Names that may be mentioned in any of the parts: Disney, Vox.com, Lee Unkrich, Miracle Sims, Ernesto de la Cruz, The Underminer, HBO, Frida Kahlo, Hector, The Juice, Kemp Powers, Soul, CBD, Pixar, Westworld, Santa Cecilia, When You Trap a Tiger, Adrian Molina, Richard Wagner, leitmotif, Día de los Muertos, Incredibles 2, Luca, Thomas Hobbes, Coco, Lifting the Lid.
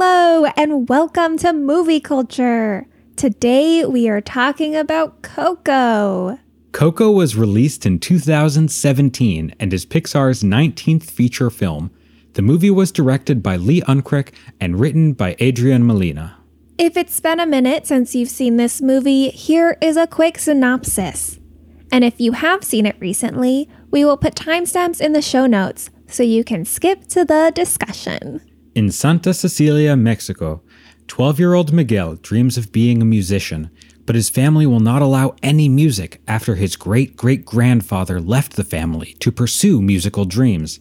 Hello and welcome to Movie Culture. Today we are talking about Coco. Coco was released in 2017 and is Pixar's 19th feature film. The movie was directed by Lee Unkrich and written by Adrian Molina. If it's been a minute since you've seen this movie, here is a quick synopsis. And if you have seen it recently, we will put timestamps in the show notes so you can skip to the discussion. In Santa Cecilia, Mexico, 12-year-old Miguel dreams of being a musician, but his family will not allow any music after his great-great-grandfather left the family to pursue musical dreams.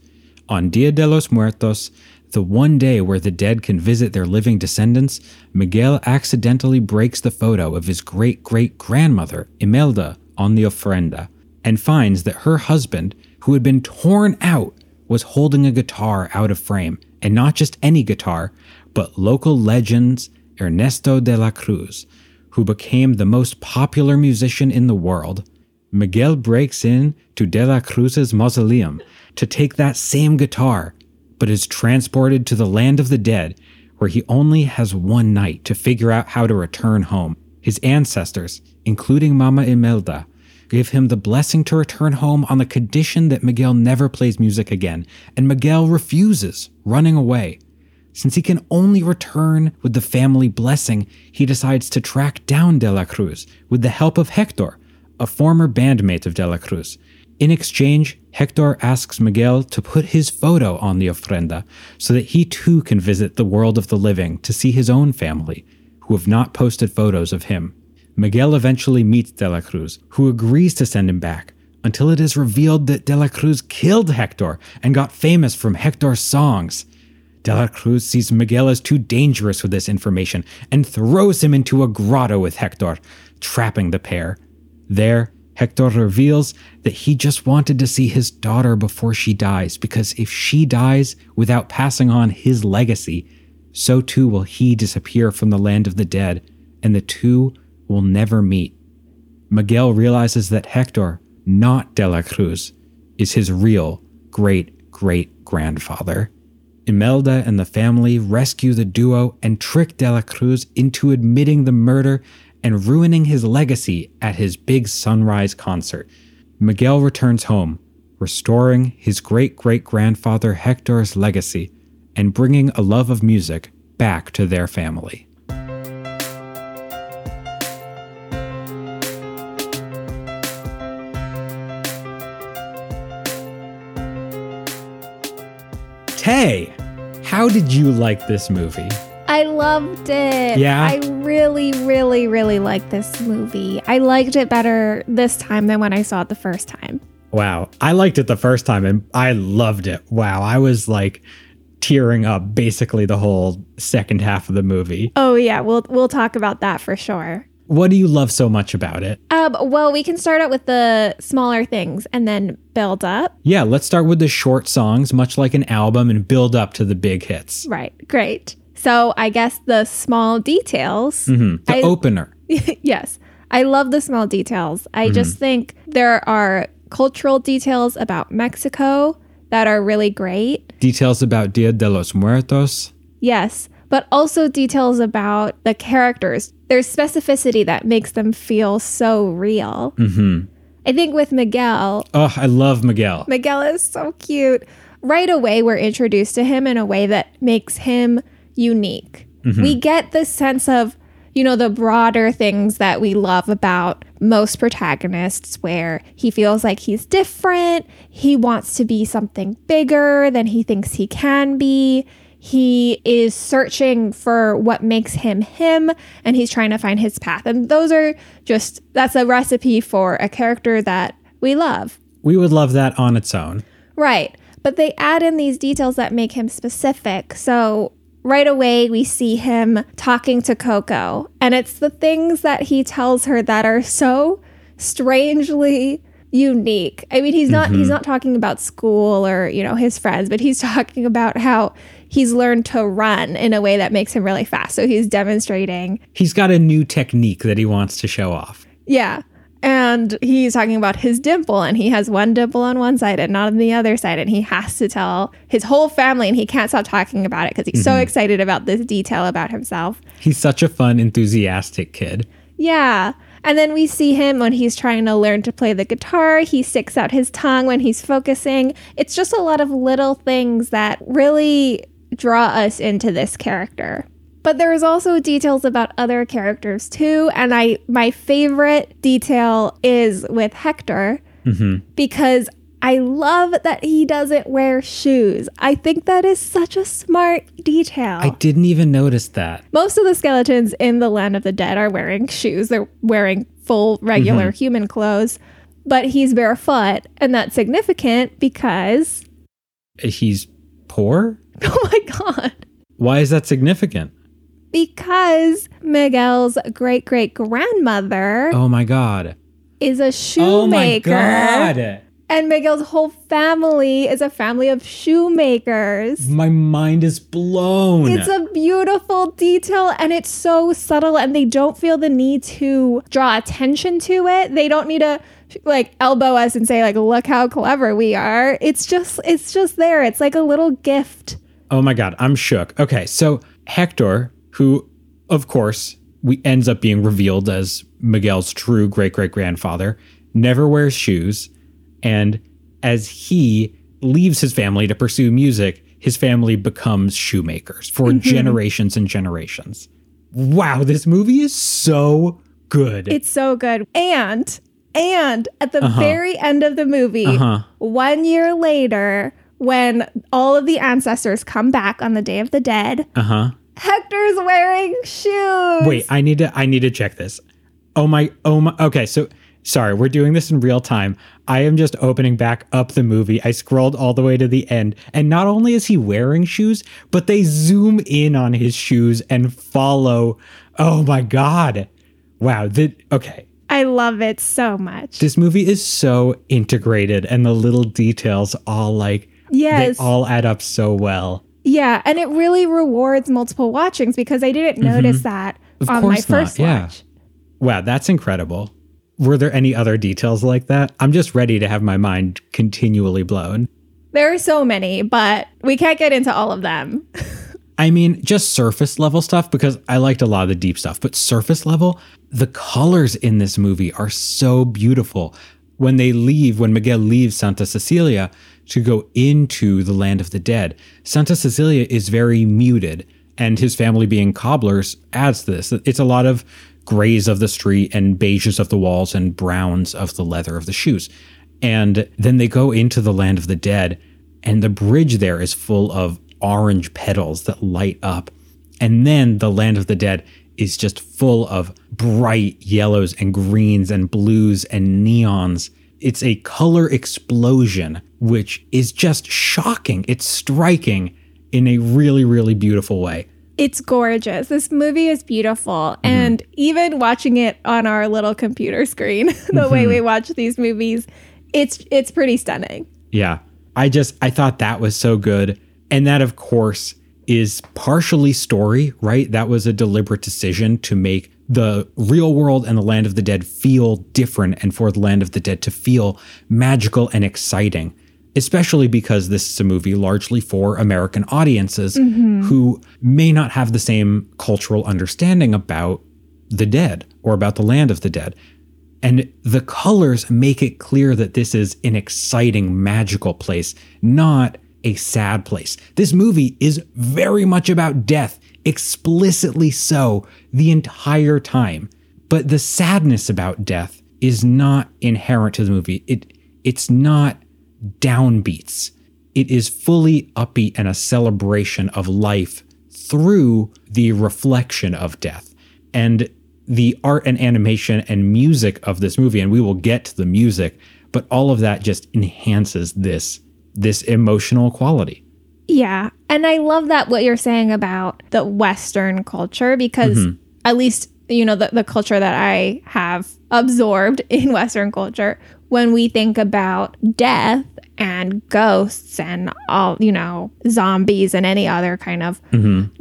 On Dia de los Muertos, the one day where the dead can visit their living descendants, Miguel accidentally breaks the photo of his great-great-grandmother, Imelda, on the ofrenda, and finds that her husband, who had been torn out, was holding a guitar out of frame, and not just any guitar, but local legends Ernesto de la Cruz, who became the most popular musician in the world. Miguel breaks in to De La Cruz's mausoleum to take that same guitar, but is transported to the land of the dead, where he only has one night to figure out how to return home. His ancestors, including Mama Imelda, give him the blessing to return home on the condition that Miguel never plays music again, and Miguel refuses, running away. Since he can only return with the family blessing, he decides to track down De La Cruz with the help of Hector, a former bandmate of De La Cruz. In exchange, Hector asks Miguel to put his photo on the ofrenda so that he too can visit the world of the living to see his own family, who have not posted photos of him. Miguel eventually meets De La Cruz, who agrees to send him back, until it is revealed that De La Cruz killed Hector and got famous from Hector's songs. De La Cruz sees Miguel as too dangerous with this information and throws him into a grotto with Hector, trapping the pair. There, Hector reveals that he just wanted to see his daughter before she dies, because if she dies without passing on his legacy, so too will he disappear from the land of the dead, and the two will never meet. Miguel realizes that Hector, not De La Cruz, is his real great-great-grandfather. Imelda and the family rescue the duo and trick De La Cruz into admitting the murder and ruining his legacy at his big sunrise concert. Miguel returns home, restoring his great-great-grandfather Hector's legacy and bringing a love of music back to their family. Hey, how did you like this movie? I loved it. Yeah? I really, really, really liked this movie. I liked it better this time than when I saw it the first time. Wow. I liked it the first time and I loved it. Wow. I was like tearing up basically the whole second half of the movie. Oh, yeah. We'll talk about that for sure. What do you love so much about it? Well, we can start out with the smaller things and then build up. Yeah, let's start with the short songs, much like an album, and build up to the big hits. Right, great. So I guess the small details. Mm-hmm. The opener. Yes, I love the small details. I just think there are cultural details about Mexico that are really great. Details about Dia de los Muertos. Yes, but also details about the characters. There's specificity that makes them feel so real. Mm-hmm. I think with Miguel... Oh, I love Miguel. Miguel is so cute. Right away, we're introduced to him in a way that makes him unique. Mm-hmm. We get this sense of, you know, the broader things that we love about most protagonists, where he feels like he's different. He wants to be something bigger than he thinks he can be. He is searching for what makes him him, and he's trying to find his path. And that's a recipe for a character that we love. We would love that on its own. Right. But they add in these details that make him specific. So right away, we see him talking to Coco. And it's the things that he tells her that are so strangely unique. I mean, he's not talking about school or, you know, his friends, but he's talking about how he's learned to run in a way that makes him really fast. So he's demonstrating. He's got a new technique that he wants to show off. Yeah. And he's talking about his dimple, and he has one dimple on one side and not on the other side, and he has to tell his whole family, and he can't stop talking about it because he's so excited about this detail about himself. He's such a fun, enthusiastic kid. Yeah. And then we see him when he's trying to learn to play the guitar. He sticks out his tongue when he's focusing. It's just a lot of little things that really draw us into this character. But there is also details about other characters too. And my favorite detail is with Hector because I love that he doesn't wear shoes. I think that is such a smart detail. I didn't even notice that. Most of the skeletons in the Land of the Dead are wearing shoes. They're wearing full, regular human clothes. But he's barefoot. And that's significant because... he's poor? Oh my God. Why is that significant? Because Miguel's great-great-grandmother... oh my God. ...is a shoemaker. Oh my God. And Miguel's whole family is a family of shoemakers. My mind is blown. It's a beautiful detail, and it's so subtle, and they don't feel the need to draw attention to it. They don't need to like elbow us and say, like, look how clever we are. It's just there. It's like a little gift. Oh my God, I'm shook. Okay, so Hector, who, of course, ends up being revealed as Miguel's true great-great-grandfather, never wears shoes. And as he leaves his family to pursue music, his family becomes shoemakers for generations and generations. Wow, this movie is so good. It's so good. And at the very end of the movie, 1 year later, when all of the ancestors come back on the Day of the Dead, Hector's wearing shoes. Wait, I need to check this. Oh my. Okay, so... sorry, we're doing this in real time. I am just opening back up the movie. I scrolled all the way to the end. And not only is he wearing shoes, but they zoom in on his shoes and follow. Oh, my God. Wow. Okay. I love it so much. This movie is so integrated, and the little details all they all add up so well. Yeah. And it really rewards multiple watchings because I didn't notice that on my first watch. Wow. That's incredible. Were there any other details like that? I'm just ready to have my mind continually blown. There are so many, but we can't get into all of them. I mean, just surface level stuff, because I liked a lot of the deep stuff, but surface level, the colors in this movie are so beautiful. When Miguel leaves Santa Cecilia to go into the Land of the Dead, Santa Cecilia is very muted, and his family being cobblers adds to this. It's a lot of grays of the street and beiges of the walls and browns of the leather of the shoes. And then they go into the Land of the Dead, and the bridge there is full of orange petals that light up. And then the Land of the Dead is just full of bright yellows and greens and blues and neons. It's a color explosion, which is just shocking. It's striking in a really, really beautiful way. It's gorgeous. This movie is beautiful. And even watching it on our little computer screen, the way we watch these movies, it's pretty stunning. Yeah. I thought that was so good. And that, of course, is partially story, right? That was a deliberate decision to make the real world and the Land of the Dead feel different, and for the Land of the Dead to feel magical and exciting. Especially because this is a movie largely for American audiences who may not have the same cultural understanding about the dead or about the Land of the Dead. And the colors make it clear that this is an exciting, magical place, not a sad place. This movie is very much about death, explicitly so, the entire time. But the sadness about death is not inherent to the movie. It's not downbeats. It is fully upbeat and a celebration of life through the reflection of death. And the art and animation and music of this movie, and we will get to the music, but all of that just enhances this emotional quality. Yeah. And I love that what you're saying about the Western culture, because at least, you know, the culture that I have absorbed in Western culture, when we think about death and ghosts and all, you know, zombies and any other kind of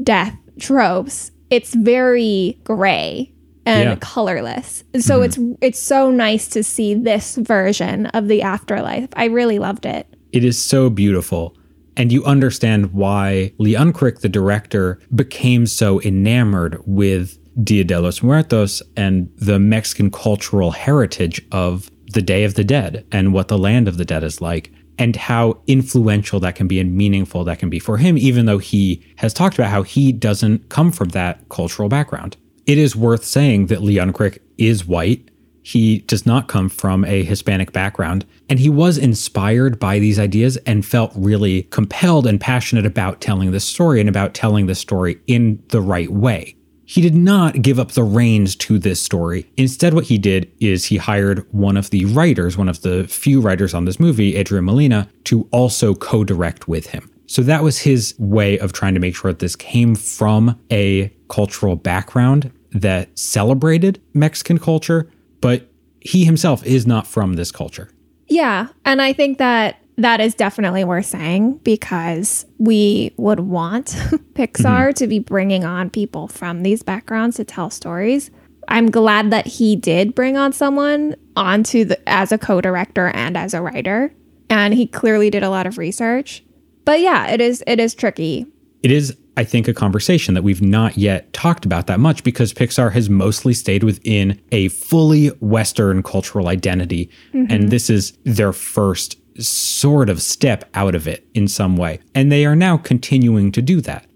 death tropes, it's very gray. and colorless. So it's so nice to see this version of the afterlife. I really loved it. It is so beautiful. And you understand why Lee Unkrich, the director, became so enamored with Dia de los Muertos and the Mexican cultural heritage of the Day of the Dead and what the land of the dead is like, and how influential that can be and meaningful that can be for him, even though he has talked about how he doesn't come from that cultural background. It is worth saying that Leon Crick is white. He does not come from a Hispanic background, and he was inspired by these ideas and felt really compelled and passionate about telling this story and about telling this story in the right way. He did not give up the reins to this story. Instead, what he did is he hired one of the writers, one of the few writers on this movie, Adrian Molina, to also co-direct with him. So that was his way of trying to make sure that this came from a cultural background that celebrated Mexican culture, but he himself is not from this culture. Yeah, and I think that that is definitely worth saying, because we would want Pixar to be bringing on people from these backgrounds to tell stories. I'm glad that he did bring on someone as a co-director and as a writer. And he clearly did a lot of research. But yeah, it is tricky. It is, I think, a conversation that we've not yet talked about that much, because Pixar has mostly stayed within a fully Western cultural identity. Mm-hmm. And this is their first sort of step out of it in some way. And they are now continuing to do that.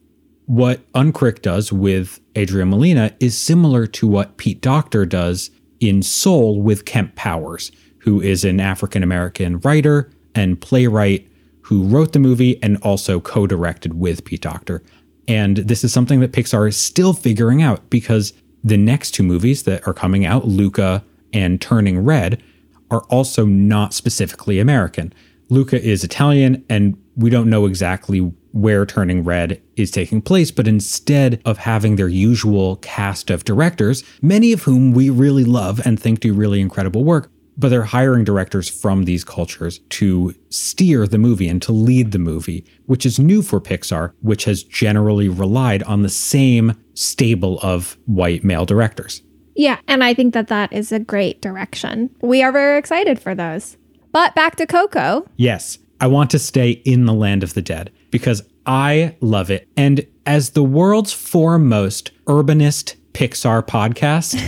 What Unkrich does with Adrian Molina is similar to what Pete Docter does in Soul with Kemp Powers, who is an African-American writer and playwright who wrote the movie and also co-directed with Pete Docter. And this is something that Pixar is still figuring out, because the next two movies that are coming out, Luca and Turning Red, are also not specifically American. Luca is Italian, and we don't know exactly where Turning Red is taking place, but instead of having their usual cast of directors, many of whom we really love and think do really incredible work, but they're hiring directors from these cultures to steer the movie and to lead the movie, which is new for Pixar, which has generally relied on the same stable of white male directors. Yeah, and I think that is a great direction. We are very excited for those. But back to Coco. Yes, I want to stay in the land of the dead because I love it. And as the world's foremost urbanist Pixar podcast,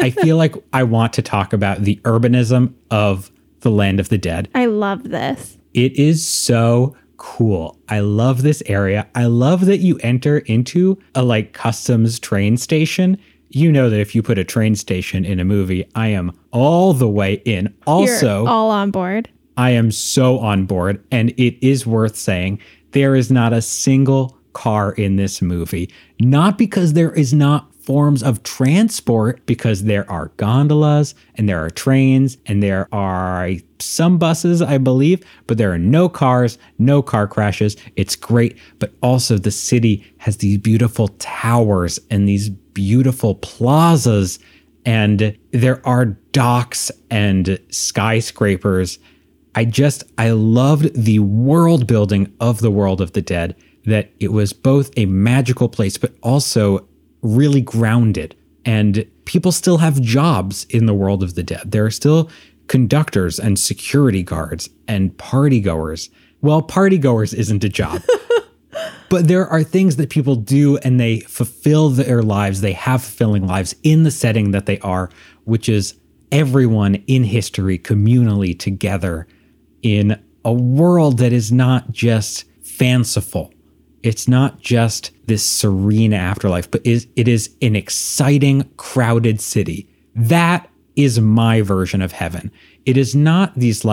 I feel like I want to talk about the urbanism of the land of the dead. I love this. It is so cool. I love this area. I love that you enter into a customs train station. You know that if you put a train station in a movie, I am all the way in. Also, you're all on board. I am so on board. And it is worth saying there is not a single car in this movie. Not because there is not forms of transport, because there are gondolas and there are trains and there are some buses, I believe, but there are no cars, no car crashes. It's great. But also the city has these beautiful towers and these beautiful plazas, and there are docks and skyscrapers. I loved the world building of the world of the dead, that it was both a magical place, but also really grounded. And people still have jobs in the world of the dead. There are still conductors and security guards and partygoers. Well, partygoers isn't a job. But there are things that people do, and they fulfill their lives. They have fulfilling lives in the setting that they are, which is everyone in history communally together in a world that is not just fanciful. It's not just this serene afterlife, but it is an exciting, crowded city. That is my version of heaven. It is not these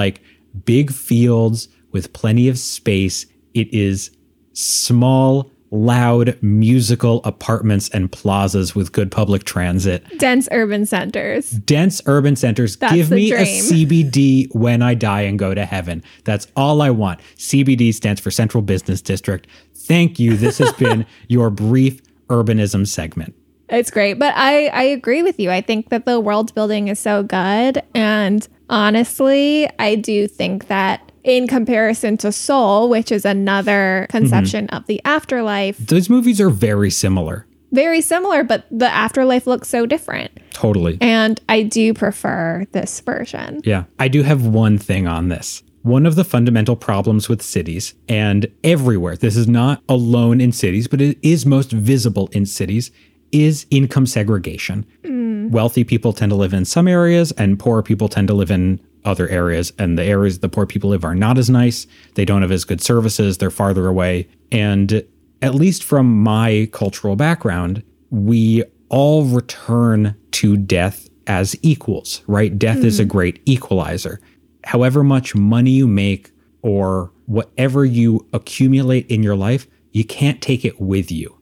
big fields with plenty of space. It is small, loud, musical apartments and plazas with good public transit. Dense urban centers. Dense urban centers. That's Give me dream. A CBD when I die and go to heaven. That's all I want. CBD stands for Central Business District. Thank you. This has been your brief urbanism segment. It's great. But I agree with you. I think that the world building is so good. And honestly, I do think that in comparison to Soul, which is another conception of the afterlife, those movies are very similar. very similar, but the afterlife looks so different. Totally. And I do prefer this version. Yeah. I do have one thing on this. One of the fundamental problems with cities, and everywhere, this is not alone in cities, but it is most visible in cities, is income segregation. Mm. Wealthy people tend to live in some areas and poor people tend to live in other areas. And the areas the poor people live are not as nice. They don't have as good services. They're farther away. And at least from my cultural background, we all return to death as equals, right? Death is a great equalizer. However much money you make or whatever you accumulate in your life, you can't take it with you.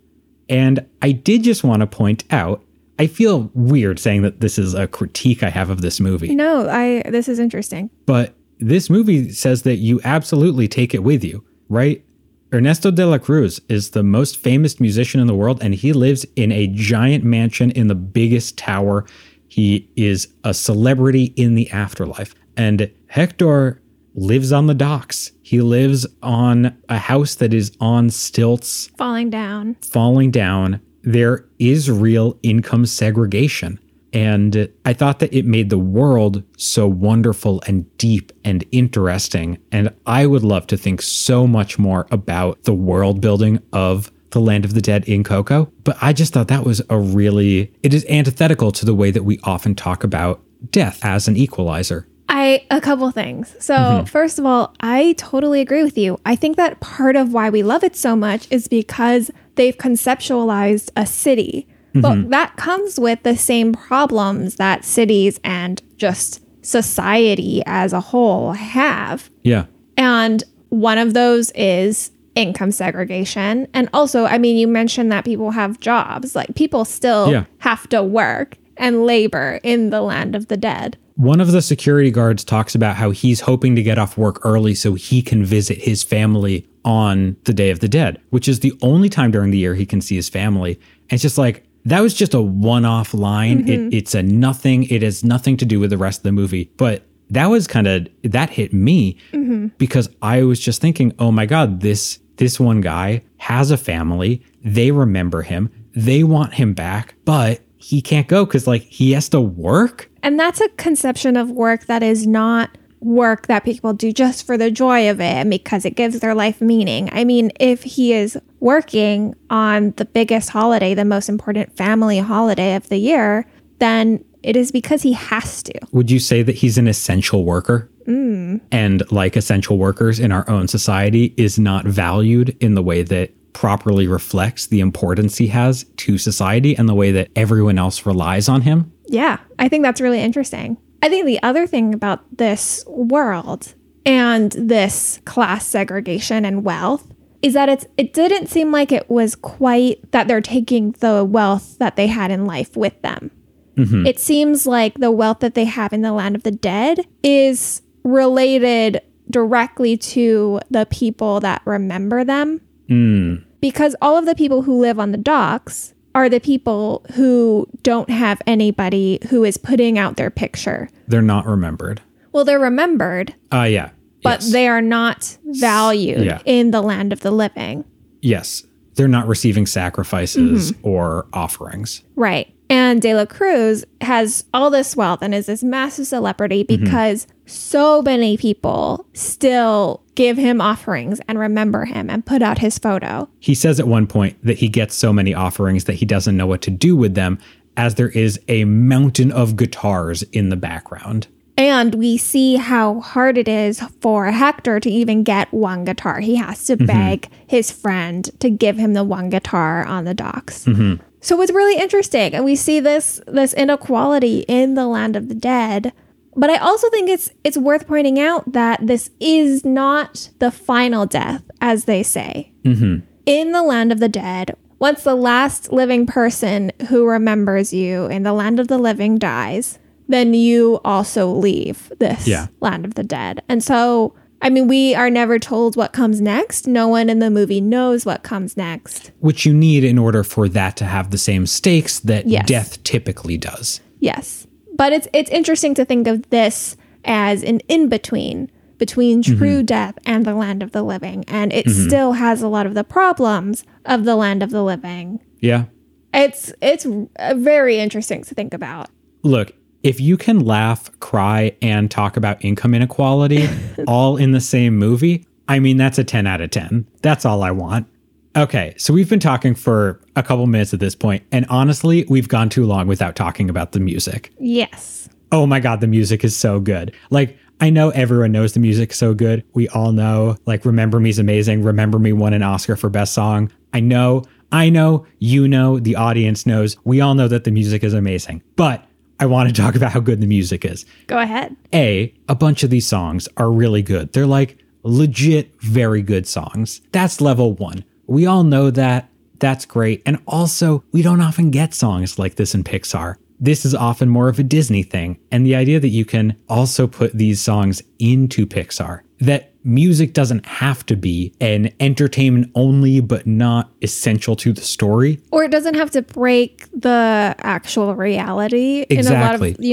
And I did just want to point out, I feel weird saying that this is a critique I have of this movie. No, this is interesting. But this movie says that you absolutely take it with you, right? Ernesto de la Cruz is the most famous musician in the world, and he lives in a giant mansion in the biggest tower. He is a celebrity in the afterlife. And Hector lives on the docks. He lives on a house that is on stilts. Falling down. There is real income segregation. And I thought that it made the world so wonderful and deep and interesting. And I would love to think so much more about the world building of The Land of the Dead in Coco. But I just thought that was it is antithetical to the way that we often talk about death as an equalizer. A couple things. So first of all, I totally agree with you. I think that part of why we love it so much is because they've conceptualized a city. Mm-hmm. But that comes with the same problems that cities and just society as a whole have. Yeah. And one of those is income segregation. And also, I mean, you mentioned that people have jobs. Like, people still have to work and labor in the Land of the Dead. One of the security guards talks about how he's hoping to get off work early so he can visit his family on the Day of the Dead, which is the only time during the year he can see his family. And it's just like, that was just a one-off line. Mm-hmm. It's a nothing. It has nothing to do with the rest of the movie. But that hit me because I was just thinking, oh my God, this one guy has a family. They remember him. They want him back, but he can't go because he has to work. And that's a conception of work that is not work that people do just for the joy of it and because it gives their life meaning. I mean, if he is working on the biggest holiday, the most important family holiday of the year, then it is because he has to. Would you say that he's an essential worker? Mm. And like essential workers in our own society is not valued in the way that properly reflects the importance he has to society and the way that everyone else relies on him? Yeah, I think that's really interesting. I think the other thing about this world and this class segregation and wealth is that it didn't seem like it was quite that they're taking the wealth that they had in life with them. Mm-hmm. It seems like the wealth that they have in the Land of the Dead is related directly to the people that remember them. Mm. Because all of the people who live on the docks are the people who don't have anybody who is putting out their picture. They're not remembered. Well, they're remembered. But yes. They are not valued in the Land of the living. Yes. They're not receiving sacrifices or offerings. Right. And De La Cruz has all this wealth and is this massive celebrity because so many people still give him offerings and remember him and put out his photo. He says at one point that he gets so many offerings that he doesn't know what to do with them, as there is a mountain of guitars in the background. And we see how hard it is for Hector to even get one guitar. He has to beg his friend to give him the one guitar on the docks. Mm-hmm. So it's really interesting. And we see this inequality in the Land of the Dead. But I also think it's worth pointing out that this is not the final death, as they say. Mm-hmm. In the Land of the Dead, once the last living person who remembers you in the Land of the living dies, then you also leave this Land of the Dead. And so, I mean, we are never told what comes next. No one in the movie knows what comes next. Which you need in order for that to have the same stakes that death typically does. Yes. But it's interesting to think of this as an in-between, between true death and the Land of the living. And it still has a lot of the problems of the Land of the living. Yeah. It's very interesting to think about. Look, if you can laugh, cry, and talk about income inequality all in the same movie, I mean, that's a 10 out of 10. That's all I want. Okay, so we've been talking for a couple minutes at this point, and honestly, we've gone too long without talking about the music. Yes. Oh my God, the music is so good. Like, I know everyone knows the music's so good. We all know, like, Remember Me's amazing. Remember Me won an Oscar for Best Song. I know, you know, the audience knows. We all know that the music is amazing, but I want to talk about how good the music is. Go ahead. A bunch of these songs are really good. They're like legit, very good songs. That's level one. We all know that. That's great. And also, we don't often get songs like this in Pixar. This is often more of a Disney thing. And the idea that you can also put these songs into Pixar, that music doesn't have to be an entertainment only, but not essential to the story. Or it doesn't have to break the actual reality. Exactly. In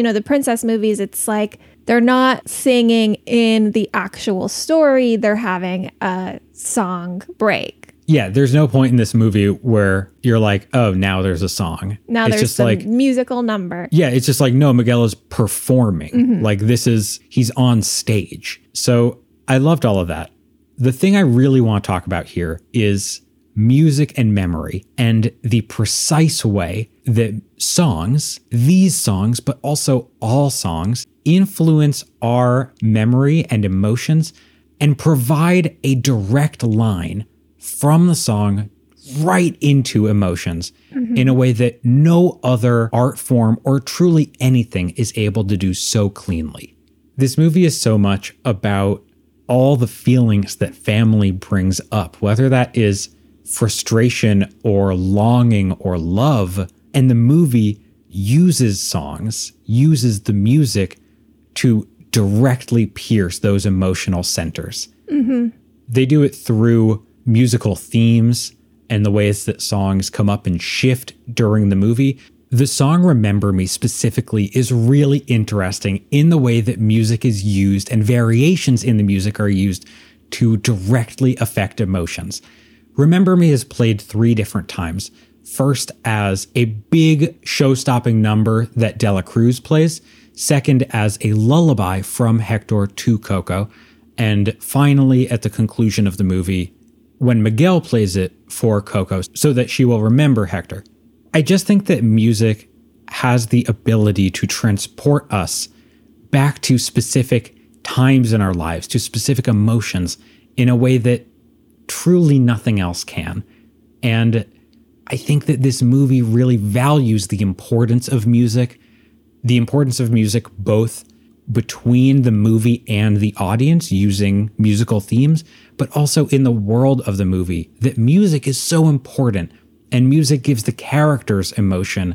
a lot of, the princess movies, it's like they're not singing in the actual story. They're having a song break. Yeah, there's no point in this movie where you're like, oh, now there's a song. Now it's there's just like musical number. Yeah, it's just like, no, Miguel is performing. Mm-hmm. Like he's on stage. So I loved all of that. The thing I really want to talk about here is music and memory and the precise way that these songs, but also all songs, influence our memory and emotions and provide a direct line from the song right into emotions in a way that no other art form or truly anything is able to do so cleanly. This movie is so much about all the feelings that family brings up, whether that is frustration or longing or love. And the movie uses the music to directly pierce those emotional centers. Mm-hmm. They do it through musical themes and the ways that songs come up and shift during the movie. The song Remember Me specifically is really interesting in the way that music is used and variations in the music are used to directly affect emotions. Remember Me is played 3 different times. First as a big show-stopping number that De La Cruz plays. Second as a lullaby from Hector to Coco. And finally, at the conclusion of the movie, when Miguel plays it for Coco so that she will remember Hector. I just think that music has the ability to transport us back to specific times in our lives, to specific emotions in a way that truly nothing else can. And I think that this movie really values the importance of music both between the movie and the audience using musical themes, but also in the world of the movie, that music is so important and music gives the characters emotion.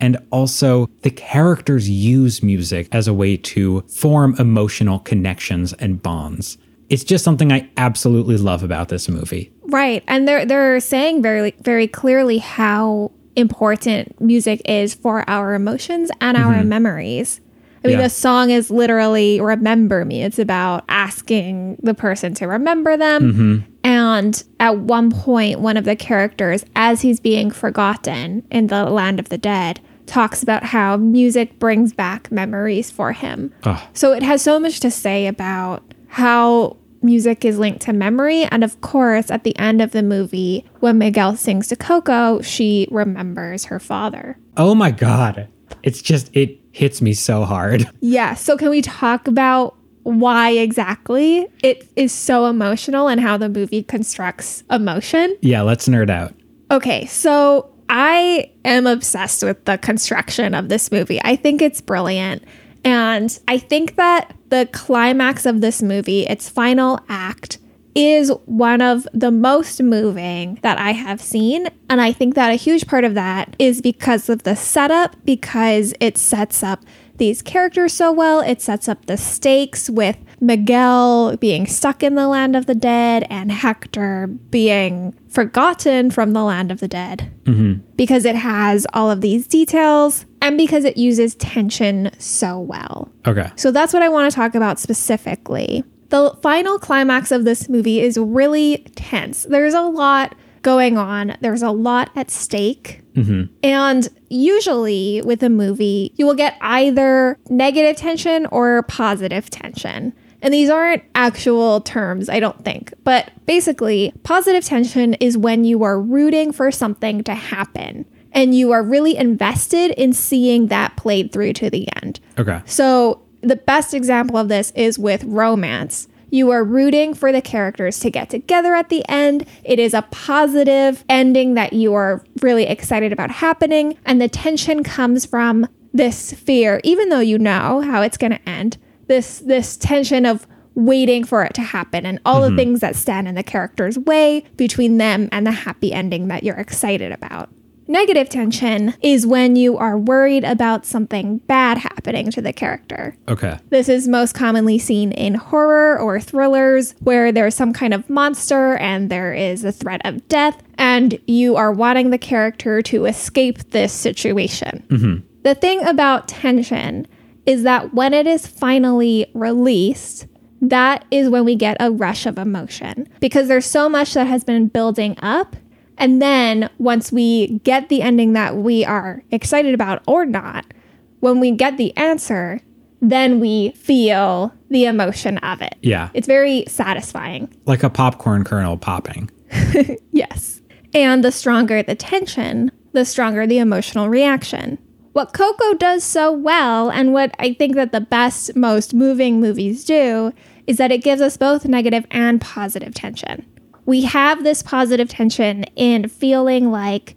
And also the characters use music as a way to form emotional connections and bonds. It's just something I absolutely love about this movie. Right. And they're saying very, very clearly how important music is for our emotions and our memories. I mean, the song is literally Remember Me. It's about asking the person to remember them. Mm-hmm. And at one point, one of the characters, as he's being forgotten in the land of the dead, talks about how music brings back memories for him. Oh. So it has so much to say about how music is linked to memory. And of course, at the end of the movie, when Miguel sings to Coco, she remembers her father. Oh my God. It's just, it hits me so hard. Yeah. So can we talk about why exactly it is so emotional and how the movie constructs emotion? Yeah, let's nerd out. Okay. So I am obsessed with the construction of this movie. I think it's brilliant. And I think that the climax of this movie, its final act, is one of the most moving that I have seen. And I think that a huge part of that is because of the setup, because it sets up these characters so well. It sets up the stakes with Miguel being stuck in the land of the dead and Hector being forgotten from the land of the dead. Mm-hmm. Because it has all of these details and because it uses tension so well. Okay. So that's what I want to talk about specifically. The final climax of this movie is really tense. There's a lot going on. There's a lot at stake. Mm-hmm. And usually with a movie, you will get either negative tension or positive tension. And these aren't actual terms, I don't think. But basically, positive tension is when you are rooting for something to happen and you are really invested in seeing that played through to the end. Okay. So the best example of this is with romance. You are rooting for the characters to get together at the end. It is a positive ending that you are really excited about happening. And the tension comes from this fear, even though you know how it's going to end, this tension of waiting for it to happen and all the things that stand in the character's way between them and the happy ending that you're excited about. Negative tension is when you are worried about something bad happening to the character. Okay. This is most commonly seen in horror or thrillers where there's some kind of monster and there is a threat of death and you are wanting the character to escape this situation. Mm-hmm. The thing about tension is that when it is finally released, that is when we get a rush of emotion because there's so much that has been building up. And then once we get the ending that we are excited about or not, when we get the answer, then we feel the emotion of it. Yeah. It's very satisfying. Like a popcorn kernel popping. Yes. And the stronger the tension, the stronger the emotional reaction. What Coco does so well, and what I think that the best, most moving movies do, is that it gives us both negative and positive tension. We have this positive tension in feeling like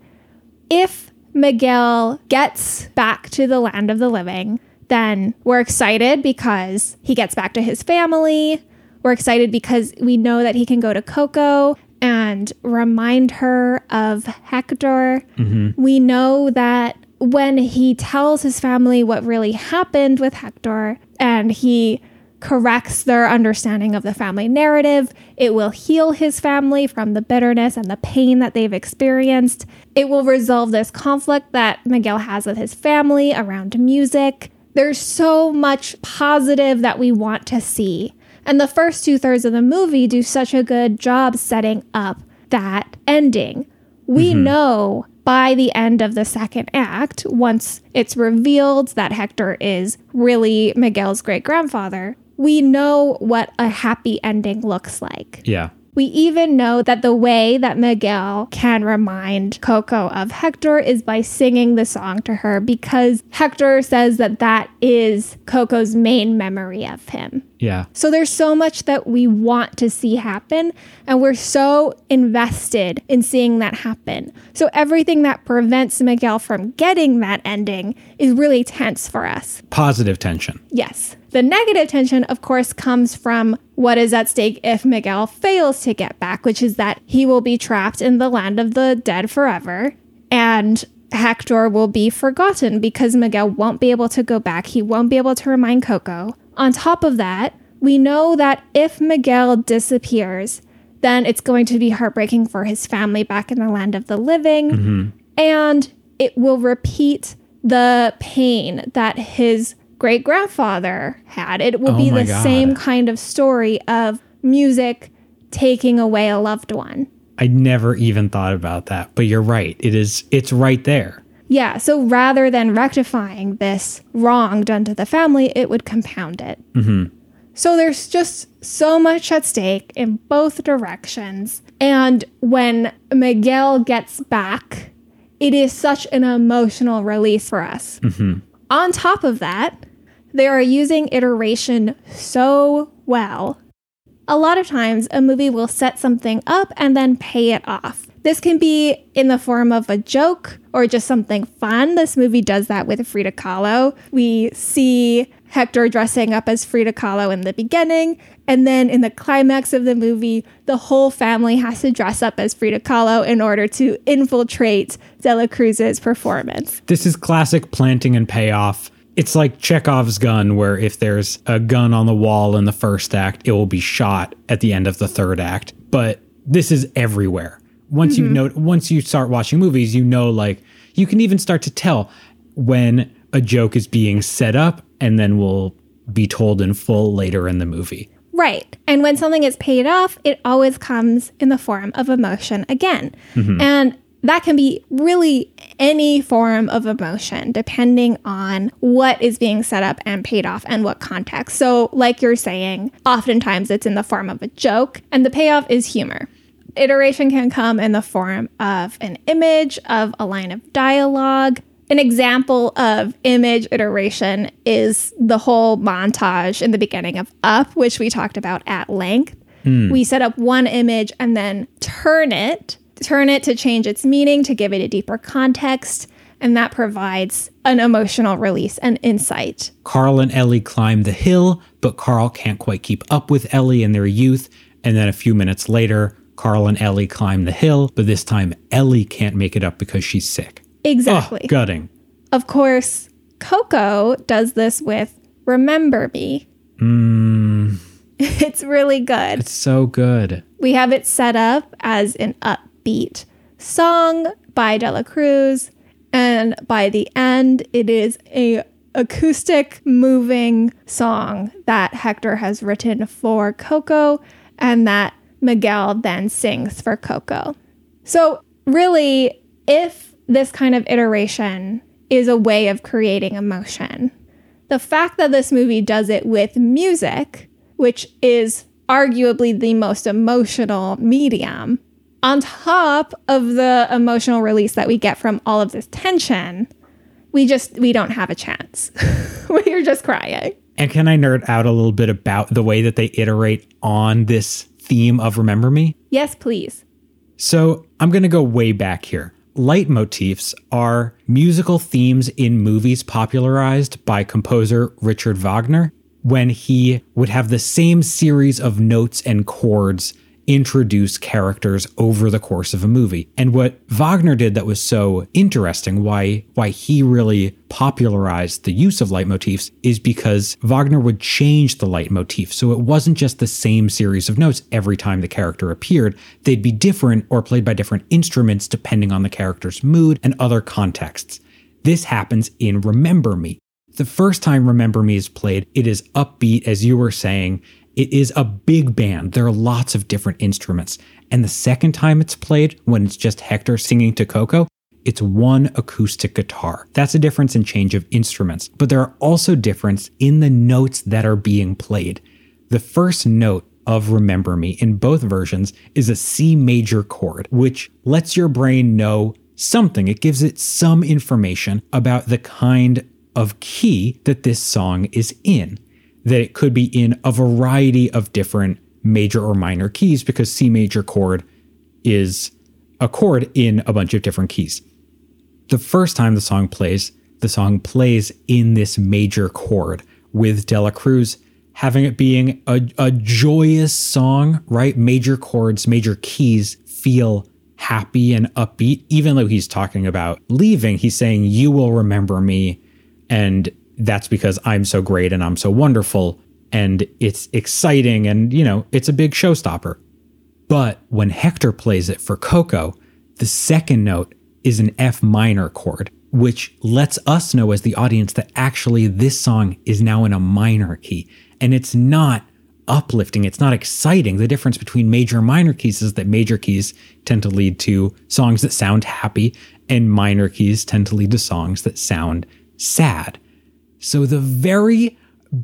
if Miguel gets back to the land of the living, then we're excited because he gets back to his family. We're excited because we know that he can go to Coco and remind her of Hector. Mm-hmm. We know that when he tells his family what really happened with Hector and he corrects their understanding of the family narrative, it will heal his family from the bitterness and the pain that they've experienced. It will resolve this conflict that Miguel has with his family around music. There's so much positive that we want to see. And the first 2/3 of the movie do such a good job setting up that ending. We know by the end of the second act, once it's revealed that Hector is really Miguel's great-grandfather, we know what a happy ending looks like. Yeah. We even know that the way that Miguel can remind Coco of Hector is by singing the song to her because Hector says that that is Coco's main memory of him. Yeah. So there's so much that we want to see happen and we're so invested in seeing that happen. So everything that prevents Miguel from getting that ending is really tense for us. Positive tension. Yes. The negative tension, of course, comes from what is at stake if Miguel fails to get back, which is that he will be trapped in the land of the dead forever, and Hector will be forgotten because Miguel won't be able to go back. He won't be able to remind Coco. On top of that, we know that if Miguel disappears, then it's going to be heartbreaking for his family back in the land of the living, and it will repeat the pain that his great-grandfather had. It will be the same kind of story of music taking away a loved one. I never even thought about that, but you're right. It's right there. Yeah, so rather than rectifying this wrong done to the family, it would compound it. Mm-hmm. So there's just so much at stake in both directions. And when Miguel gets back, it is such an emotional release for us. Mm-hmm. On top of that, they are using iteration so well. A lot of times, a movie will set something up and then pay it off. This can be in the form of a joke or just something fun. This movie does that with Frida Kahlo. We see Hector dressing up as Frida Kahlo in the beginning, and then in the climax of the movie, the whole family has to dress up as Frida Kahlo in order to infiltrate De La Cruz's performance. This is classic planting and payoff. It's like Chekhov's gun, where if there's a gun on the wall in the first act, it will be shot at the end of the third act. But this is everywhere. Once once you start watching movies, you know, like, you can even start to tell when a joke is being set up and then will be told in full later in the movie. Right. And when something is paid off, it always comes in the form of emotion again. Mm-hmm. And that can be really any form of emotion, depending on what is being set up and paid off and what context. So like you're saying, oftentimes it's in the form of a joke and the payoff is humor. Iteration can come in the form of an image, of a line of dialogue. An example of image iteration is the whole montage in the beginning of Up, which we talked about at length. We set up one image and then turn it to change its meaning, to give it a deeper context, and that provides an emotional release and insight. Carl and Ellie climb the hill, but Carl can't quite keep up with Ellie in their youth, and then a few minutes later, Carl and Ellie climb the hill, but this time Ellie can't make it up because she's sick. Exactly. Oh, gutting. Of course, Coco does this with Remember Me. It's really good. It's so good. We have it set up as an upbeat song by De La Cruz, and by the end, it is a acoustic, moving song that Hector has written for Coco, and that Miguel then sings for Coco. So really, if this kind of iteration is a way of creating emotion, the fact that this movie does it with music, which is arguably the most emotional medium, on top of the emotional release that we get from all of this tension, we don't have a chance. We're just crying. And can I nerd out a little bit about the way that they iterate on this theme of Remember Me? Yes, please. So I'm going to go way back here. Leitmotifs are musical themes in movies popularized by composer Richard Wagner, when he would have the same series of notes and chords introduce characters over the course of a movie. And what Wagner did that was so interesting, why he really popularized the use of leitmotifs, is because Wagner would change the leitmotif. So it wasn't just the same series of notes every time the character appeared. They'd be different or played by different instruments depending on the character's mood and other contexts. This happens in Remember Me. The first time Remember Me is played, it is upbeat, as you were saying. It is a big band. There are lots of different instruments. And the second time it's played, when it's just Hector singing to Coco, it's one acoustic guitar. That's a difference in change of instruments. But there are also differences in the notes that are being played. The first note of Remember Me in both versions is a C major chord, which lets your brain know something. It gives it some information about the kind of key that this song is in, that it could be in a variety of different major or minor keys, because C major chord is a chord in a bunch of different keys. The first time the song plays in this major chord, with De La Cruz having it being a joyous song, right? Major chords, major keys feel happy and upbeat. Even though he's talking about leaving, he's saying, "You will remember me. And that's because I'm so great and I'm so wonderful," and it's exciting and, you know, it's a big showstopper. But when Hector plays it for Coco, the second note is an F minor chord, which lets us know as the audience that actually this song is now in a minor key. And it's not uplifting. It's not exciting. The difference between major and minor keys is that major keys tend to lead to songs that sound happy, and minor keys tend to lead to songs that sound sad. So the very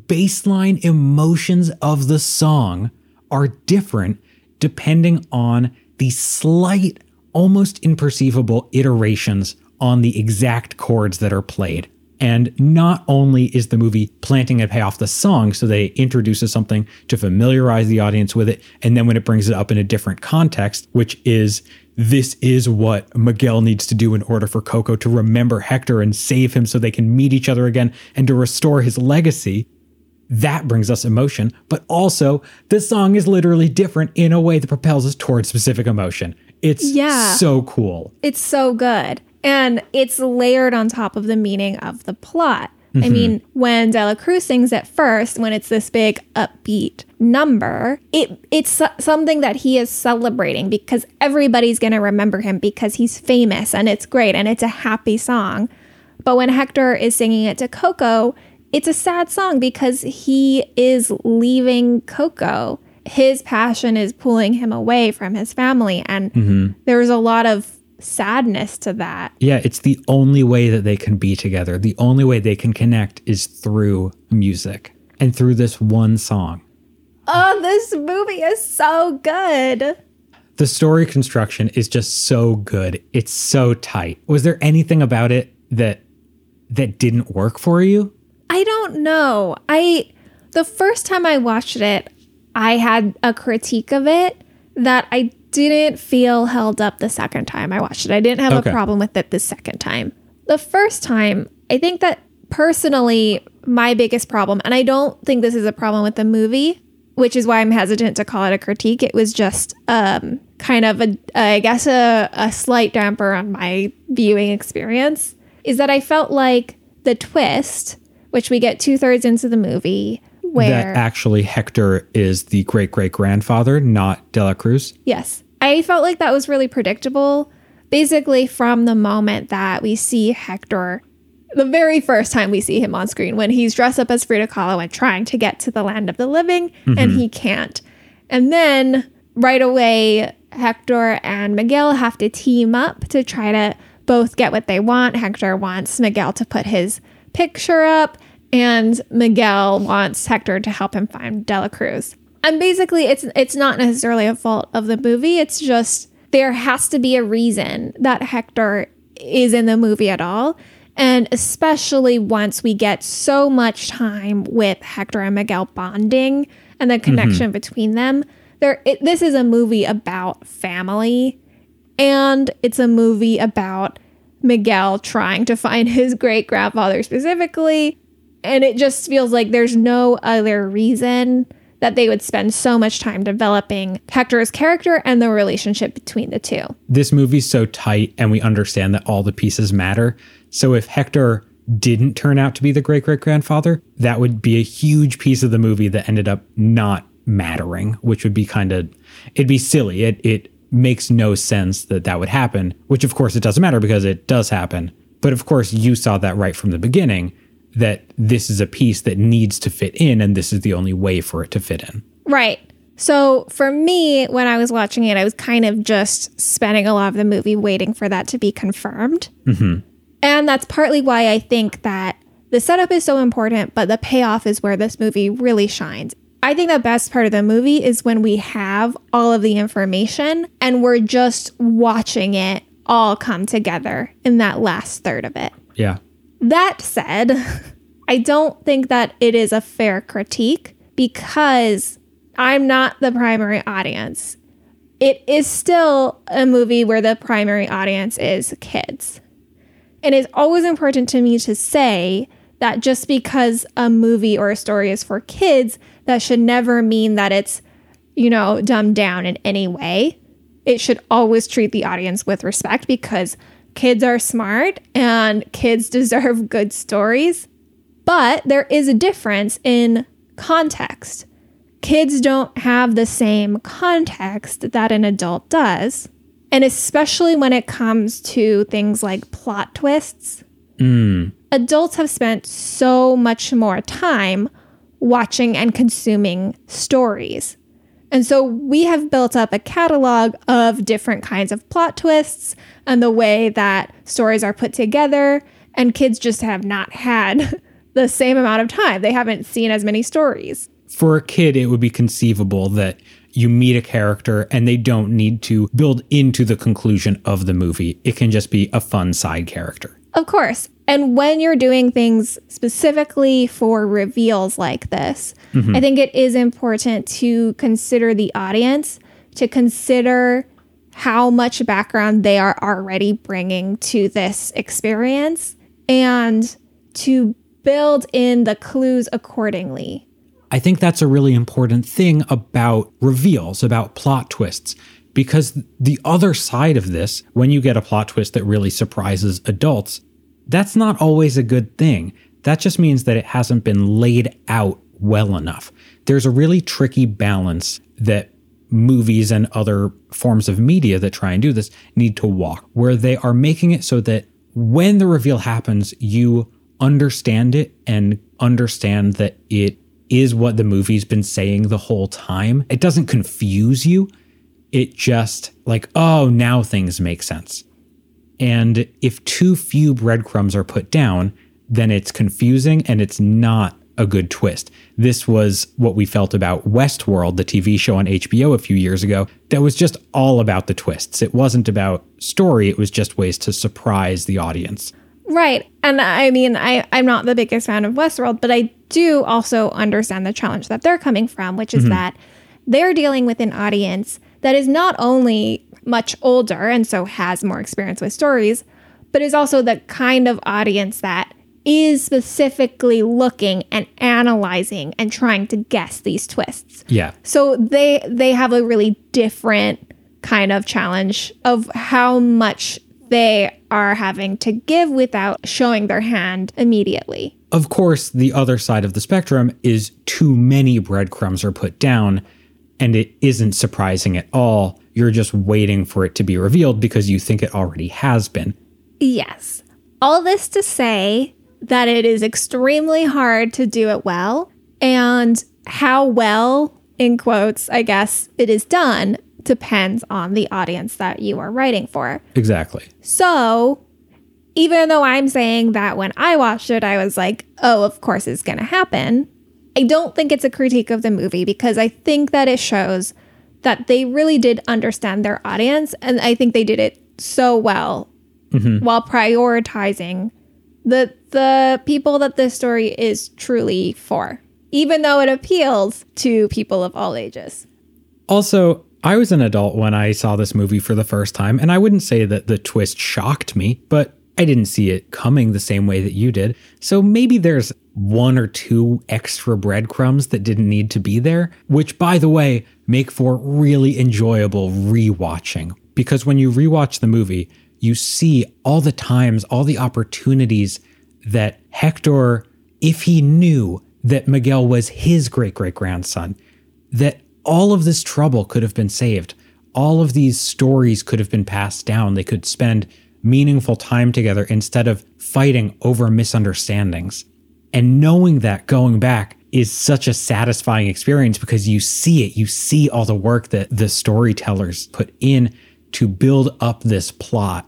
baseline emotions of the song are different depending on the slight, almost imperceivable iterations on the exact chords that are played. And not only is the movie planting a payoff the song, so they introduce something to familiarize the audience with it, and then when it brings it up in a different context, which is, this is what Miguel needs to do in order for Coco to remember Hector and save him so they can meet each other again and to restore his legacy, that brings us emotion. But also, this song is literally different in a way that propels us towards specific emotion. It's so cool. It's so good. And it's layered on top of the meaning of the plot. Mm-hmm. I mean, when De La Cruz sings at first, when it's this big upbeat number, it's something that he is celebrating because everybody's going to remember him because he's famous and it's great and it's a happy song. But when Hector is singing it to Coco, it's a sad song because he is leaving Coco. His passion is pulling him away from his family. And there's a lot of sadness to that. Yeah, it's the only way that they can be together. The only way they can connect is through music and through this one song. Oh, this movie is so good. The story construction is just so good. It's so tight. Was there anything about it that didn't work for you? I don't know. The first time I watched it, I had a critique of it that I didn't feel held up the second time I watched it. I didn't have a problem with it the second time. The first time, I think that personally, my biggest problem, and I don't think this is a problem with the movie, which is why I'm hesitant to call it a critique. It was just kind of, a slight damper on my viewing experience, is that I felt like the twist, which we get 2/3 into the movie, that actually Hector is the great-great-grandfather, not De La Cruz. Yes. I felt like that was really predictable. Basically, from the moment that we see Hector, the very first time we see him on screen, when he's dressed up as Frida Kahlo and trying to get to the land of the living, and he can't. And then, right away, Hector and Miguel have to team up to try to both get what they want. Hector wants Miguel to put his picture up, and Miguel wants Hector to help him find De La Cruz. And basically, it's not necessarily a fault of the movie. It's just there has to be a reason that Hector is in the movie at all. And especially once we get so much time with Hector and Miguel bonding and the connection between them. This is a movie about family. And it's a movie about Miguel trying to find his great-grandfather specifically. And it just feels like there's no other reason that they would spend so much time developing Hector's character and the relationship between the two. This movie's so tight, and we understand that all the pieces matter. So if Hector didn't turn out to be the great-great-grandfather, that would be a huge piece of the movie that ended up not mattering, which would be it'd be silly. It makes no sense that would happen, which of course it doesn't matter because it does happen. But of course you saw that right from the beginning, that this is a piece that needs to fit in, and this is the only way for it to fit in. Right. So for me, when I was watching it, I was kind of just spending a lot of the movie waiting for that to be confirmed. Mm-hmm. And that's partly why I think that the setup is so important, but the payoff is where this movie really shines. I think the best part of the movie is when we have all of the information and we're just watching it all come together in that last third of it. Yeah. That said, I don't think that it is a fair critique because I'm not the primary audience. It is still a movie where the primary audience is kids. And it's always important to me to say that just because a movie or a story is for kids, that should never mean that it's, dumbed down in any way. It should always treat the audience with respect because kids are smart and kids deserve good stories, but there is a difference in context. Kids don't have the same context that an adult does, and especially when it comes to things like plot twists. Adults have spent so much more time watching and consuming stories. And so we have built up a catalog of different kinds of plot twists and the way that stories are put together. And kids just have not had the same amount of time. They haven't seen as many stories. For a kid, it would be conceivable that you meet a character and they don't need to build into the conclusion of the movie. It can just be a fun side character. Of course. And when you're doing things specifically for reveals like this, I think it is important to consider the audience, to consider how much background they are already bringing to this experience, and to build in the clues accordingly. I think that's a really important thing about reveals, about plot twists. Because the other side of this, when you get a plot twist that really surprises adults, that's not always a good thing. That just means that it hasn't been laid out well enough. There's a really tricky balance that movies and other forms of media that try and do this need to walk, where they are making it so that when the reveal happens, you understand it and understand that it is what the movie's been saying the whole time. It doesn't confuse you. It just now things make sense. And if too few breadcrumbs are put down, then it's confusing and it's not a good twist. This was what we felt about Westworld, the TV show on HBO a few years ago, that was just all about the twists. It wasn't about story. It was just ways to surprise the audience. Right. And I mean, I'm not the biggest fan of Westworld, but I do also understand the challenge that they're coming from, which is that they're dealing with an audience that is not only much older and so has more experience with stories, but is also the kind of audience that is specifically looking and analyzing and trying to guess these twists. Yeah. So they have a really different kind of challenge of how much they are having to give without showing their hand immediately. Of course, the other side of the spectrum is too many breadcrumbs are put down, and it isn't surprising at all. You're just waiting for it to be revealed because you think it already has been. Yes. All this to say that it is extremely hard to do it well, and how well, in quotes, I guess, it is done depends on the audience that you are writing for. Exactly. So even though I'm saying that when I watched it, I was like, oh, of course it's going to happen, I don't think it's a critique of the movie, because I think that it shows that they really did understand their audience, and I think they did it so well while prioritizing the people that this story is truly for, even though it appeals to people of all ages. Also, I was an adult when I saw this movie for the first time, and I wouldn't say that the twist shocked me, but I didn't see it coming the same way that you did. So maybe there's one or two extra breadcrumbs that didn't need to be there, which, by the way, make for really enjoyable rewatching. Because when you rewatch the movie, you see all the times, all the opportunities that Hector, if he knew that Miguel was his great-great-grandson, that all of this trouble could have been saved. All of these stories could have been passed down. They could spend meaningful time together instead of fighting over misunderstandings. And knowing that going back is such a satisfying experience, because you see it. You see all the work that the storytellers put in to build up this plot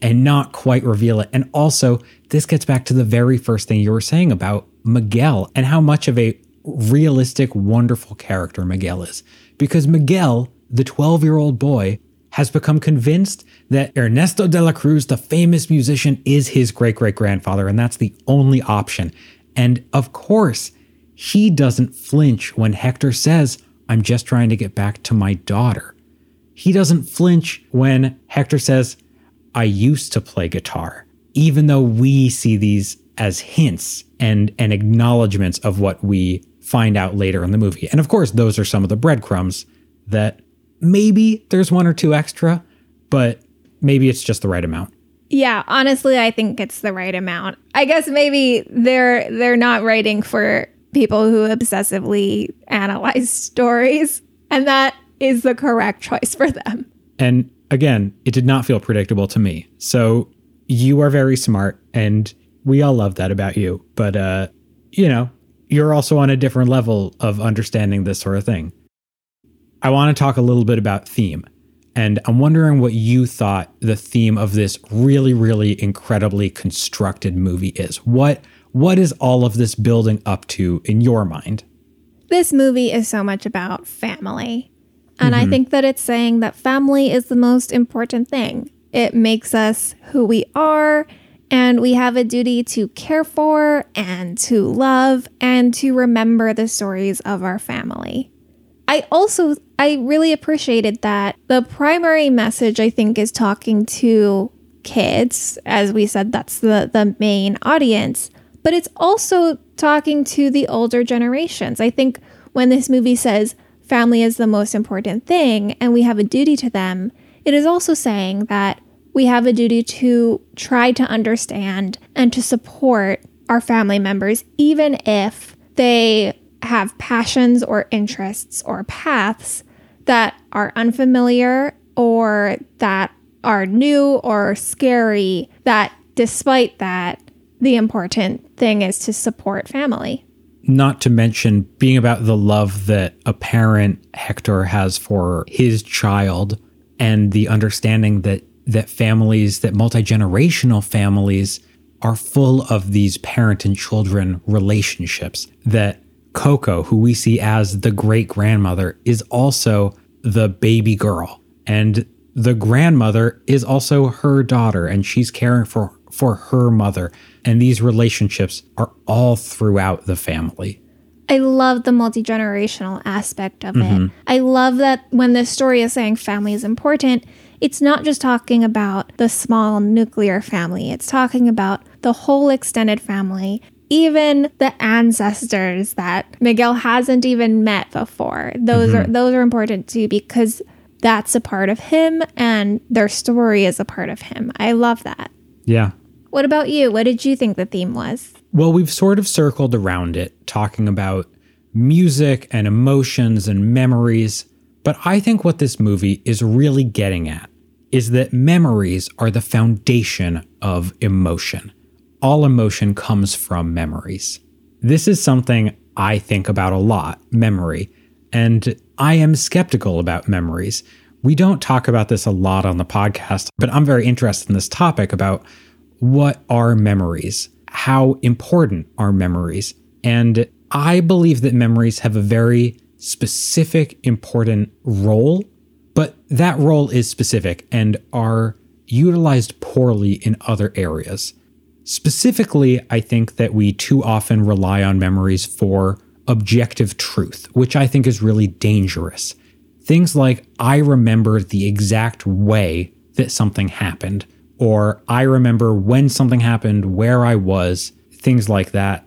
and not quite reveal it. And also, this gets back to the very first thing you were saying about Miguel and how much of a realistic, wonderful character Miguel is. Because Miguel, the 12-year-old boy, has become convinced that Ernesto de la Cruz, the famous musician, is his great-great-grandfather, and that's the only option. And of course, he doesn't flinch when Hector says, "I'm just trying to get back to my daughter." He doesn't flinch when Hector says, "I used to play guitar," even though we see these as hints and acknowledgments of what we find out later in the movie. And of course, those are some of the breadcrumbs that maybe there's one or two extra, but maybe it's just the right amount. Yeah, honestly, I think it's the right amount. I guess maybe they're not writing for people who obsessively analyze stories, and that is the correct choice for them. And again, it did not feel predictable to me. So you are very smart, and we all love that about you. But, you know, you're also on a different level of understanding this sort of thing. I want to talk a little bit about theme, and I'm wondering what you thought the theme of this really, really incredibly constructed movie is. What is all of this building up to in your mind? This movie is so much about family, and I think that it's saying that family is the most important thing. It makes us who we are, and we have a duty to care for and to love and to remember the stories of our family. I really appreciated that the primary message, I think, is talking to kids. As we said, that's the main audience, but it's also talking to the older generations. I think when this movie says family is the most important thing and we have a duty to them, it is also saying that we have a duty to try to understand and to support our family members, even if they have passions or interests or paths that are unfamiliar or that are new or scary, that despite that, the important thing is to support family. Not to mention being about the love that a parent, Hector, has for his child, and the understanding that that families, that multi-generational families are full of these parent and children relationships, that Coco, who we see as the great-grandmother, is also the baby girl. And the grandmother is also her daughter, and she's caring for her mother. And these relationships are all throughout the family. I love the multi-generational aspect of it. I love that when this story is saying family is important, it's not just talking about the small nuclear family. It's talking about the whole extended family, even the ancestors that Miguel hasn't even met before. Those are important too, because that's a part of him and their story is a part of him. I love that. Yeah. What about you? What did you think the theme was? Well, we've sort of circled around it, talking about music and emotions and memories. But I think what this movie is really getting at is that memories are the foundation of emotion. All emotion comes from memories. This is something I think about a lot, memory. And I am skeptical about memories. We don't talk about this a lot on the podcast, but I'm very interested in this topic about what are memories? How important are memories? And I believe that memories have a very specific, important role, but that role is specific and are utilized poorly in other areas. Specifically, I think that we too often rely on memories for objective truth, which I think is really dangerous. Things like, I remember the exact way that something happened, or I remember when something happened, where I was, things like that.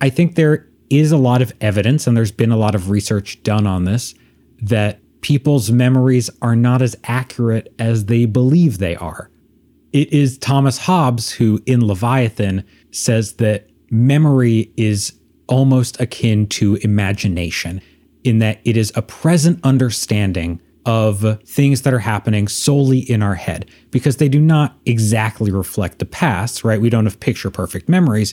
I think there is a lot of evidence, and there's been a lot of research done on this, that people's memories are not as accurate as they believe they are. It is Thomas Hobbes who, in Leviathan, says that memory is almost akin to imagination, in that it is a present understanding of things that are happening solely in our head, because they do not exactly reflect the past, right? We don't have picture-perfect memories.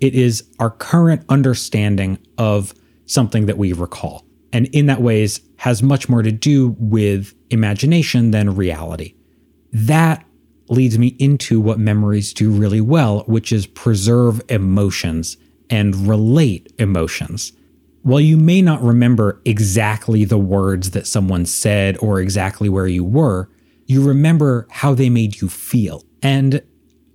It is our current understanding of something that we recall. And in that ways has much more to do with imagination than reality. That leads me into what memories do really well, which is preserve emotions and relate emotions. While you may not remember exactly the words that someone said or exactly where you were, you remember how they made you feel. And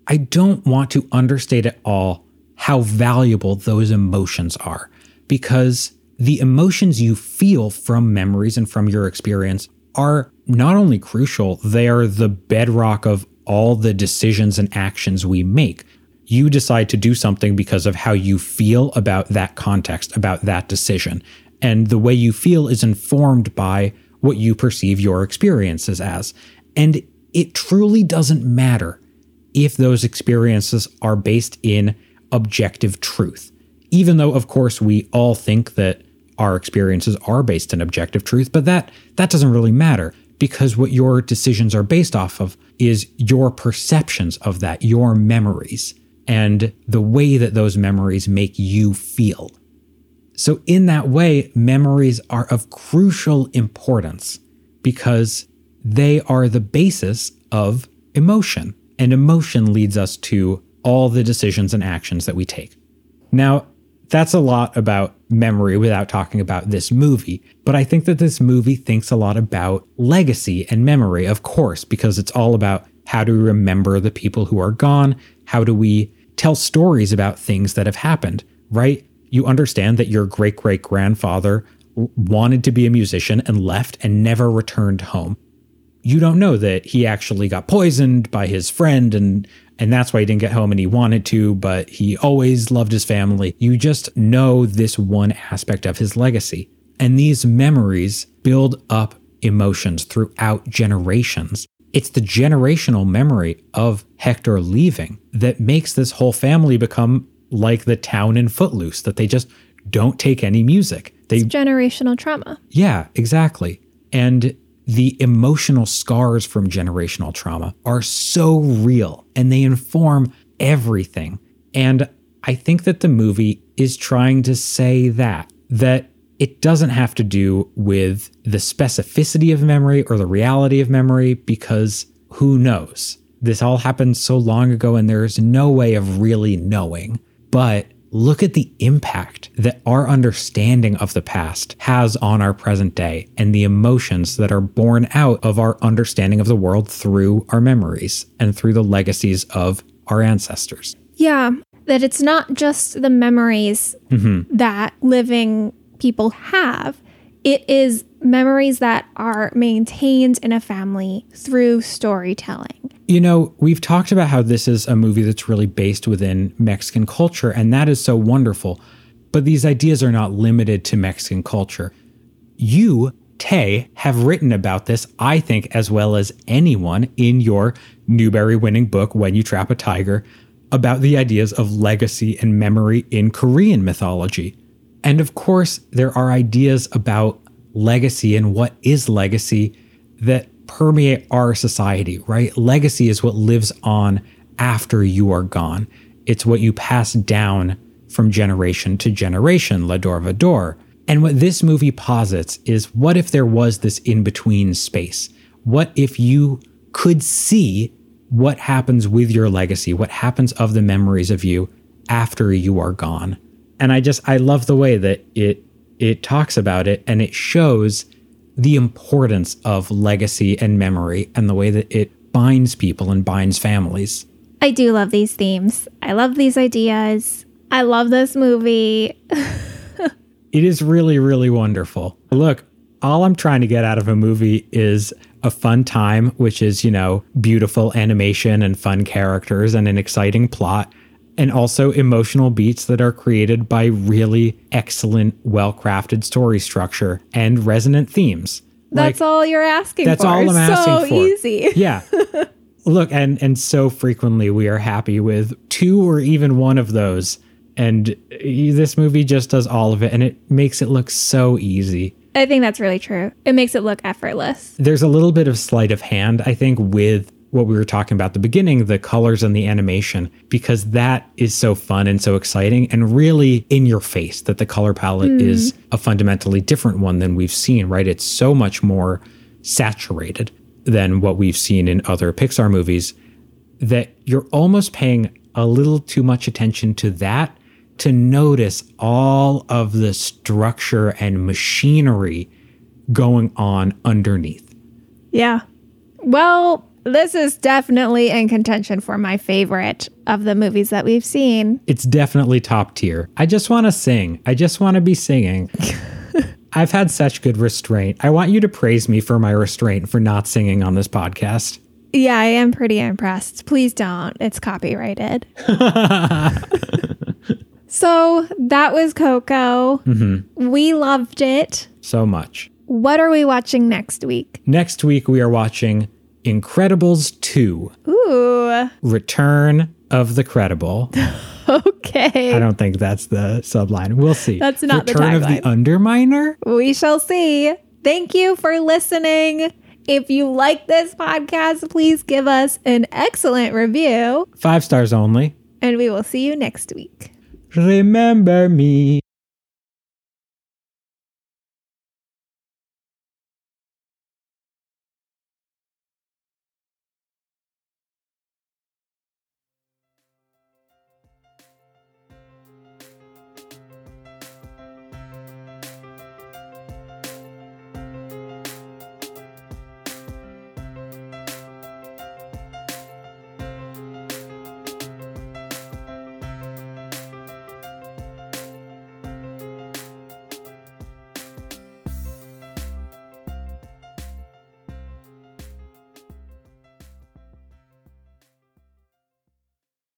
I don't want to understate at all how valuable those emotions are, because the emotions you feel from memories and from your experience are not only crucial, they are the bedrock of all the decisions and actions we make. You decide to do something because of how you feel about that context, about that decision. And the way you feel is informed by what you perceive your experiences as. And it truly doesn't matter if those experiences are based in objective truth, even though, of course, we all think that our experiences are based in objective truth, but that doesn't really matter, because what your decisions are based off of is your perceptions of that, your memories, and the way that those memories make you feel. So in that way, memories are of crucial importance because they are the basis of emotion, and emotion leads us to all the decisions and actions that we take. Now, that's a lot about memory without talking about this movie, but I think that this movie thinks a lot about legacy and memory, of course, because it's all about how do we remember the people who are gone? How do we tell stories about things that have happened, right? You understand that your great-great-grandfather wanted to be a musician and left and never returned home. You don't know that he actually got poisoned by his friend and that's why he didn't get home and he wanted to, but he always loved his family. You just know this one aspect of his legacy. And these memories build up emotions throughout generations. It's the generational memory of Hector leaving that makes this whole family become like the town in Footloose, that they just don't take any music. It's generational trauma. Yeah, exactly. And the emotional scars from generational trauma are so real and they inform everything. And I think that the movie is trying to say that it doesn't have to do with the specificity of memory or the reality of memory, because Who knows? This all happened so long ago and there's no way of really knowing. But look at the impact that our understanding of the past has on our present day and the emotions that are born out of our understanding of the world through our memories and through the legacies of our ancestors. Yeah, that it's not just the memories that living people have. It is memories that are maintained in a family through storytelling. You know, we've talked about how this is a movie that's really based within Mexican culture, and that is so wonderful. But these ideas are not limited to Mexican culture. You, Tay, have written about this, I think, as well as anyone in your Newbery-winning book, When You Trap a Tiger, about the ideas of legacy and memory in Korean mythology. And of course, there are ideas about legacy and what is legacy that permeate our society, right? Legacy is what lives on after you are gone. It's what you pass down from generation to generation, la dor va dor. And what this movie posits is, what if there was this in-between space? What if you could see what happens with your legacy, what happens of the memories of you after you are gone? And I love the way that it talks about it, and it shows the importance of legacy and memory and the way that it binds people and binds families. I do love these themes. I love these ideas. I love this movie. It is really, really wonderful. Look, all I'm trying to get out of a movie is a fun time, which is, you know, beautiful animation and fun characters and an exciting plot. And also emotional beats that are created by really excellent, well-crafted story structure and resonant themes. That's all you're asking for. That's all I'm asking for. So easy. Yeah. Look, and so frequently we are happy with two or even one of those. And this movie just does all of it, and it makes it look so easy. I think that's really true. It makes it look effortless. There's a little bit of sleight of hand, I think, with what we were talking about at the beginning, the colors and the animation, because that is so fun and so exciting and really in your face that the color palette is a fundamentally different one than we've seen, right? It's so much more saturated than what we've seen in other Pixar movies that you're almost paying a little too much attention to that to notice all of the structure and machinery going on underneath. Yeah. Well, this is definitely in contention for my favorite of the movies that we've seen. It's definitely top tier. I just want to sing. I just want to be singing. I've had such good restraint. I want you to praise me for my restraint for not singing on this podcast. Yeah, I am pretty impressed. Please don't. It's copyrighted. So that was Coco. Mm-hmm. We loved it. So much. What are we watching next week? Next week, we are watching Incredibles 2. Ooh. Return of the Credible. Okay. I don't think that's the subline. We'll see. That's not the tagline. Return of the Underminer? We shall see. Thank you for listening. If you like this podcast, please give us an excellent review. 5 stars only. And we will see you next week. Remember me.